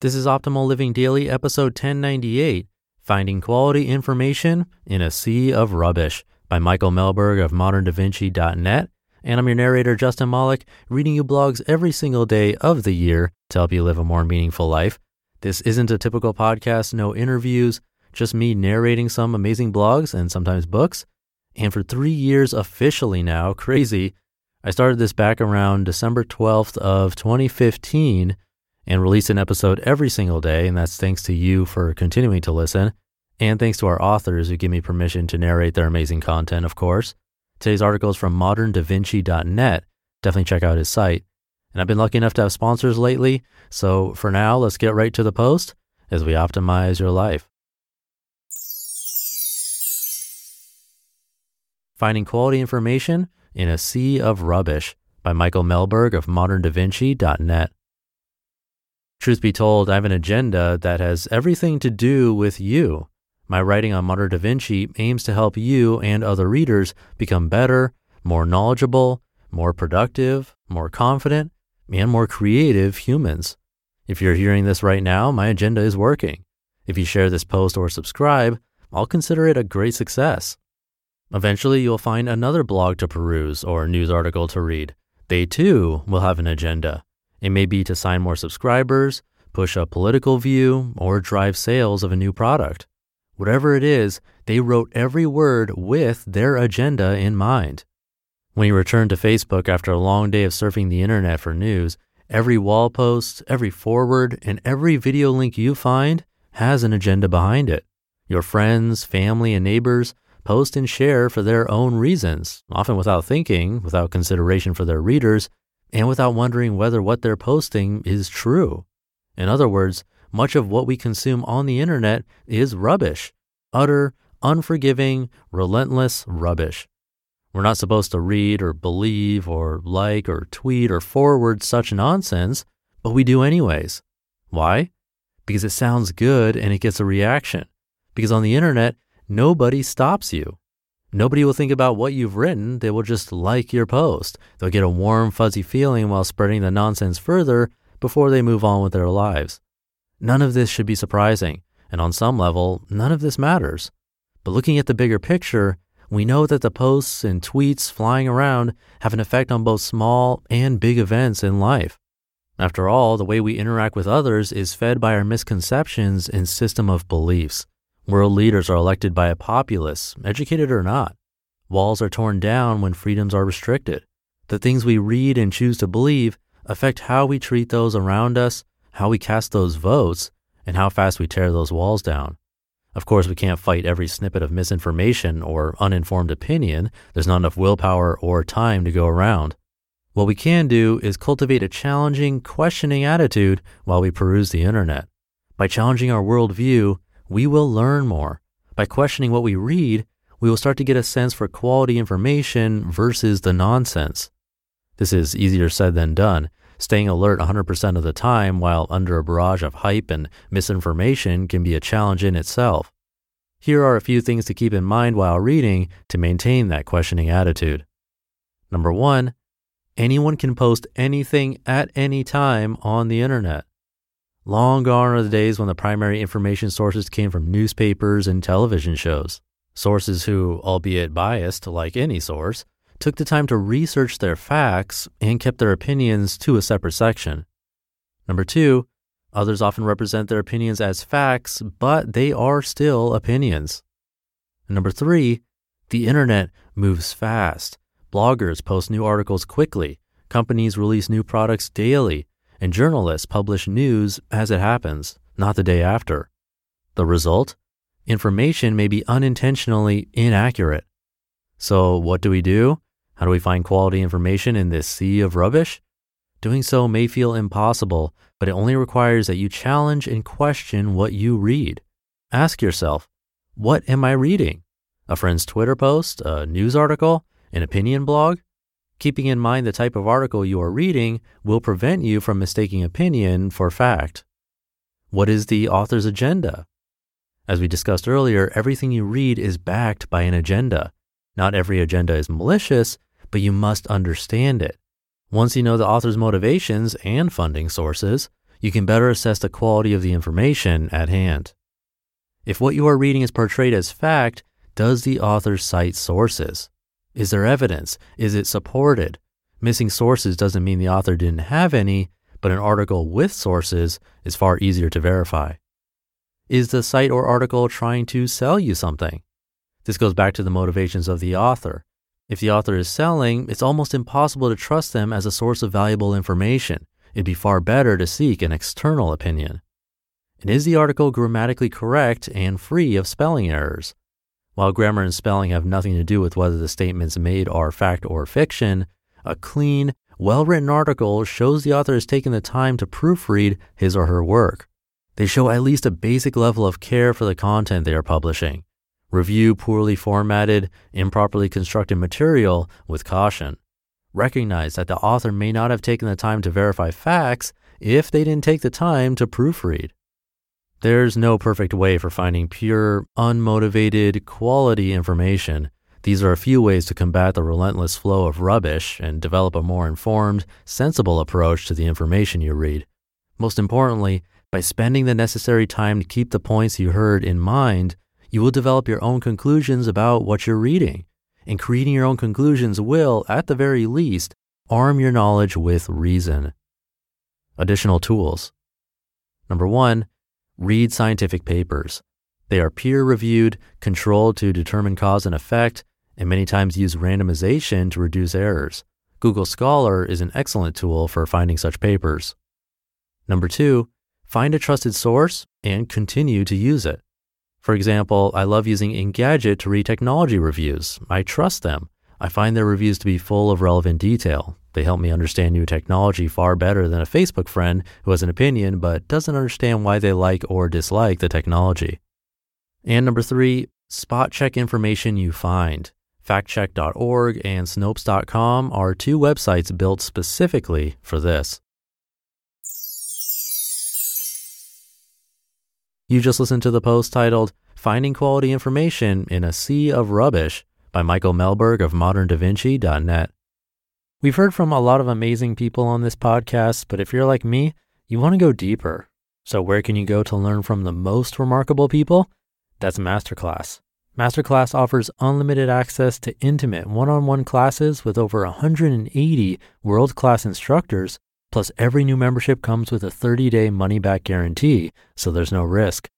This is Optimal Living Daily, episode 1098, Finding Quality Information in a Sea of Rubbish by Michael Mehlberg of moderndavinci.net. And I'm your narrator, Justin Malek, reading you blogs every single day of the year to help you live a more meaningful life. This isn't a typical podcast, no interviews, just me narrating some amazing blogs and sometimes books. And for 3 years officially now, crazy, I started this back around December 12th of 2015 and release an episode every single day. And that's thanks to you for continuing to listen. And thanks to our authors who give me permission to narrate their amazing content, of course. Today's article is from moderndavinci.net. Definitely check out his site. And I've been lucky enough to have sponsors lately. So for now, let's get right to the post as we optimize your life. Finding Quality Information in a Sea of Rubbish by Michael Mehlberg of moderndavinci.net. Truth be told, I have an agenda that has everything to do with you. My writing on Modern Da Vinci aims to help you and other readers become better, more knowledgeable, more productive, more confident, and more creative humans. If you're hearing this right now, my agenda is working. If you share this post or subscribe, I'll consider it a great success. Eventually, you'll find another blog to peruse or a news article to read. They too will have an agenda. It may be to sign more subscribers, push a political view, or drive sales of a new product. Whatever it is, they wrote every word with their agenda in mind. When you return to Facebook after a long day of surfing the internet for news, every wall post, every forward, and every video link you find has an agenda behind it. Your friends, family, and neighbors post and share for their own reasons, often without thinking, without consideration for their readers, and without wondering whether what they're posting is true. In other words, much of what we consume on the internet is rubbish, utter, unforgiving, relentless rubbish. We're not supposed to read or believe or like or tweet or forward such nonsense, but we do anyways. Why? Because it sounds good and it gets a reaction. Because on the internet, nobody stops you. Nobody will think about what you've written. They will just like your post. They'll get a warm, fuzzy feeling while spreading the nonsense further before they move on with their lives. None of this should be surprising. And on some level, none of this matters. But looking at the bigger picture, we know that the posts and tweets flying around have an effect on both small and big events in life. After all, the way we interact with others is fed by our misconceptions and system of beliefs. World leaders are elected by a populace, educated or not. Walls are torn down when freedoms are restricted. The things we read and choose to believe affect how we treat those around us, how we cast those votes, and how fast we tear those walls down. Of course, we can't fight every snippet of misinformation or uninformed opinion. There's not enough willpower or time to go around. What we can do is cultivate a challenging, questioning attitude while we peruse the internet. By challenging our worldview, we will learn more. By questioning what we read, we will start to get a sense for quality information versus the nonsense. This is easier said than done. Staying alert 100% of the time while under a barrage of hype and misinformation can be a challenge in itself. Here are a few things to keep in mind while reading to maintain that questioning attitude. Number one, anyone can post anything at any time on the internet. Long gone are the days when the primary information sources came from newspapers and television shows. Sources who, albeit biased like any source, took the time to research their facts and kept their opinions to a separate section. Number two, others often represent their opinions as facts, but they are still opinions. And number three, the internet moves fast. Bloggers post new articles quickly. Companies release new products daily. And journalists publish news as it happens, not the day after. The result? Information may be unintentionally inaccurate. So what do we do? How do we find quality information in this sea of rubbish? Doing so may feel impossible, but it only requires that you challenge and question what you read. Ask yourself, what am I reading? A friend's Twitter post, a news article, an opinion blog? Keeping in mind the type of article you are reading will prevent you from mistaking opinion for fact. What is the author's agenda? As we discussed earlier, everything you read is backed by an agenda. Not every agenda is malicious, but you must understand it. Once you know the author's motivations and funding sources, you can better assess the quality of the information at hand. If what you are reading is portrayed as fact, does the author cite sources? Is there evidence? Is it supported? Missing sources doesn't mean the author didn't have any, but an article with sources is far easier to verify. Is the site or article trying to sell you something? This goes back to the motivations of the author. If the author is selling, it's almost impossible to trust them as a source of valuable information. It'd be far better to seek an external opinion. And is the article grammatically correct and free of spelling errors? While grammar and spelling have nothing to do with whether the statements made are fact or fiction, a clean, well-written article shows the author has taken the time to proofread his or her work. They show at least a basic level of care for the content they are publishing. Review poorly formatted, improperly constructed material with caution. Recognize that the author may not have taken the time to verify facts if they didn't take the time to proofread. There's no perfect way for finding pure, unmotivated, quality information. These are a few ways to combat the relentless flow of rubbish and develop a more informed, sensible approach to the information you read. Most importantly, by spending the necessary time to keep the points you heard in mind, you will develop your own conclusions about what you're reading. And creating your own conclusions will, at the very least, arm your knowledge with reason. Additional tools. 1, read scientific papers. They are peer-reviewed, controlled to determine cause and effect, and many times use randomization to reduce errors. Google Scholar is an excellent tool for finding such papers. 2, find a trusted source and continue to use it. For example, I love using Engadget to read technology reviews. I trust them. I find their reviews to be full of relevant detail. They help me understand new technology far better than a Facebook friend who has an opinion but doesn't understand why they like or dislike the technology. And 3, spot check information you find. Factcheck.org and Snopes.com are 2 websites built specifically for this. You just listened to the post titled Finding Quality Information in a Sea of Rubbish by Michael Mehlberg of moderndavinci.net. We've heard from a lot of amazing people on this podcast, but if you're like me, you want to go deeper. So where can you go to learn from the most remarkable people? That's Masterclass. Masterclass offers unlimited access to intimate one-on-one classes with over 180 world-class instructors. Plus, every new membership comes with a 30-day money-back guarantee, so there's no risk.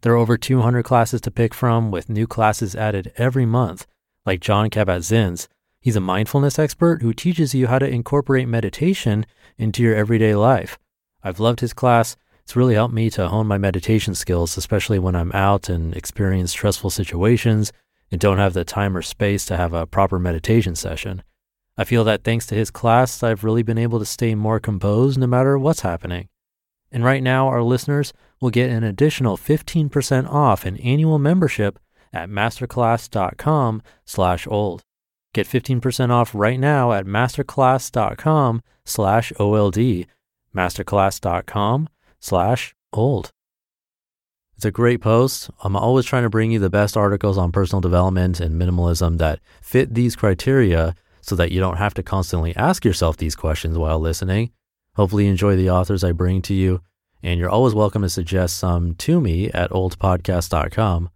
There are over 200 classes to pick from, with new classes added every month, like Jon Kabat-Zinn's. He's a mindfulness expert who teaches you how to incorporate meditation into your everyday life. I've loved his class. It's really helped me to hone my meditation skills, especially when I'm out and experience stressful situations and don't have the time or space to have a proper meditation session. I feel that thanks to his class, I've really been able to stay more composed no matter what's happening. And right now, our listeners will get an additional 15% off an annual membership at masterclass.com/old. Get 15% off right now at masterclass.com/old, masterclass.com/old. It's a great post. I'm always trying to bring you the best articles on personal development and minimalism that fit these criteria, so that you don't have to constantly ask yourself these questions while listening. Hopefully you enjoy the authors I bring to you, and you're always welcome to suggest some to me at oldpodcast.com.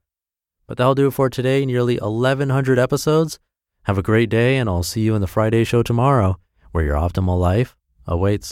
But that'll do it for today, nearly 1,100 episodes. Have a great day, and I'll see you in the Friday show tomorrow, where your optimal life awaits.